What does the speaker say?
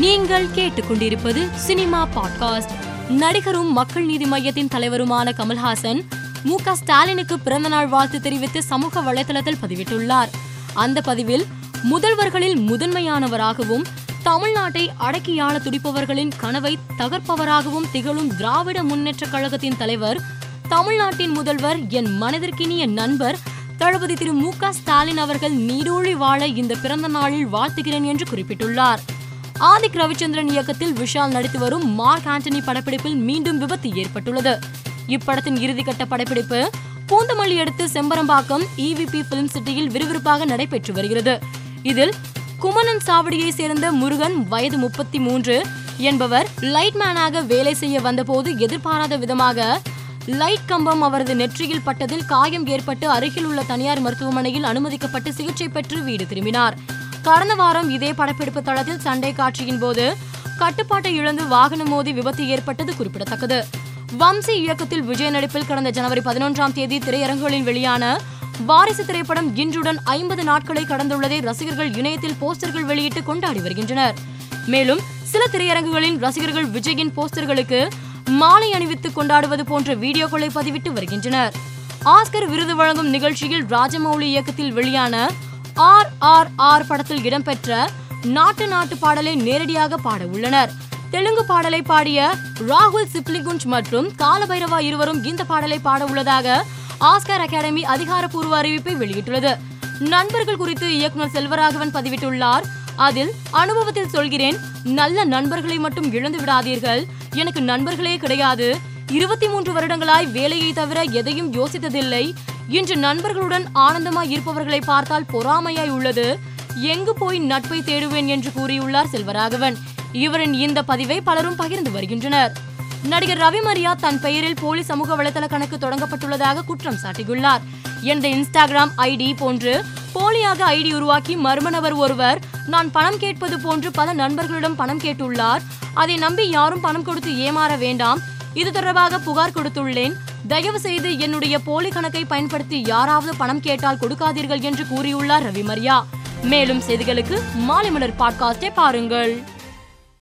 நீங்கள் கேட்டுக்கொண்டிருப்பது cinema podcast. நடிகரும் மக்கள் நீதி மய்யத்தின் தலைவருமான கமல்ஹாசன் M.K. ஸ்டாலினுக்கு பிறந்தநாள் வாழ்த்து தெரிவித்து சமூக வலைதளத்தில் பதிவிட்டுள்ளார். அந்த பதிவில் முதல்வர்களில் முதன்மையானவராகவும் தமிழ்நாட்டை அடக்கியாள துடிப்பவர்களின் கனவை தகர்ப்பவராகவும் திகழும் திராவிட முன்னேற்ற கழகத்தின் தலைவர், தமிழ்நாட்டின் முதல்வர், என் மனதிற்கினிய நண்பர் தளபதி திரு M.K. ஸ்டாலின் அவர்கள் நீடூழி வாழ இந்த பிறந்த நாளில் வாழ்த்துகிறேன் என்று குறிப்பிட்டுள்ளார். ஆதிக் ரவிச்சந்திரன் இயக்கத்தில் விஷால் நடித்து வரும் மார்க் ஆண்டனி படப்பிடிப்பில் மீண்டும் விபத்து ஏற்பட்டுள்ளது. இப்படத்தின் இறுதிக்கட்ட படப்பிடிப்பு பூந்தமல்லி அடுத்து செம்பரம்பாக்கம் EVP பிலிம் சிட்டியில் விறுவிறுப்பாக நடைபெற்று வருகிறது. இதில் குமணன் சாவடியை சேர்ந்த முருகன், வயது 33 என்பவர் லைட்மேனாக வேலை செய்ய வந்தபோது எதிர்பாராத விதமாக லைட் கம்பம் அவரது நெற்றியில் பட்டதில் காயம் ஏற்பட்டு அருகில் உள்ள தனியார் மருத்துவமனையில் அனுமதிக்கப்பட்டு சிகிச்சை பெற்று வீடு திரும்பினார். கடந்த வாரம் இதே படப்பிடிப்பு தளத்தில் சண்டை காட்சியின் போது கட்டுப்பாட்டை இழந்து வாகனம் மோதி விபத்து ஏற்பட்டது குறிப்பிடத்தக்கது. வம்சி இயக்கத்தில் விஜய் நடிப்பில் கடந்த ஜனவரி 11 திரையரங்குகளில் வெளியான வாரிசு திரைப்படம் இன்றுடன் 50 நாட்களை கடந்துள்ளதை ரசிகர்கள் இணையத்தில் போஸ்டர்கள் வெளியிட்டு கொண்டாடி வருகின்றனர். மேலும் சில திரையரங்குகளில் ரசிகர்கள் விஜயின் போஸ்டர்களுக்கு மாலை அணிவித்து கொண்டாடுவது போன்ற வீடியோக்களை பதிவிட்டு வருகின்றனர். ஆஸ்கர் விருது வழங்கும் நிகழ்ச்சியில் ராஜமௌலி இயக்கத்தில் வெளியான RRR படத்தில் இடம்பெற்ற நாட்டு பாடலை நேரடியாக பாட உள்ளனர். தெலுங்கு பாடலை பாடிய ராகுல் சிப்லிகுஞ்ச் மற்றும் காலபைரவா இருவரும் இந்த பாடலை பாட உள்ளதாக ஆஸ்கர் அகாடமி அதிகாரப்பூர்வ அறிவிப்பை வெளியிட்டுள்ளது. நண்பர்கள் குறித்து இயக்குநர் செல்வராகவன் பதிவிட்டுள்ளார். அதில் அனுபவத்தில் சொல்கிறேன், நல்ல நண்பர்களை மட்டும் இழந்து விடாதீர்கள். எனக்கு நண்பர்களே கிடையாது. 23 வருடங்களாய் வேலையை தவிர எதையும் யோசித்ததில்லை. இன்று நண்பர்களுடன் ஆனந்தமாய் இருப்பவர்களை பார்த்தால் பொறாமையாய் உள்ளது. எங்கு போய் நட்பை தேடுவேன் என்று கூறியுள்ளார் செல்வராகவன். இவரின் இந்த பதிவை பலரும் பகிர்ந்து வருகின்றனர். நடிகர் ரவி மரியா தன் பெயரில் போலி சமூக வலைதள கணக்கு தொடங்கப்பட்டுள்ளதாக குற்றம் சாட்டியுள்ளார். எனது இன்ஸ்டாகிராம் ID போன்று போலியாக ID உருவாக்கி மர்ம நபர் ஒருவர் நான் பணம் கேட்பது போன்று பல நண்பர்களிடம் பணம் கேட்டுள்ளார். அதை நம்பி யாரும் பணம் கொடுத்து ஏமாற வேண்டாம். இது தொடர்பாக புகார் கொடுத்துள்ளேன். தயவு செய்து என்னுடைய போலி கணக்கை பயன்படுத்தி யாராவது பணம் கேட்டால் கொடுக்காதீர்கள் என்று கூறியுள்ளார் ரவி மரியா. மேலும் செய்திகளுக்கு மாலிமலர் பாட்காஸ்டை பாருங்கள்.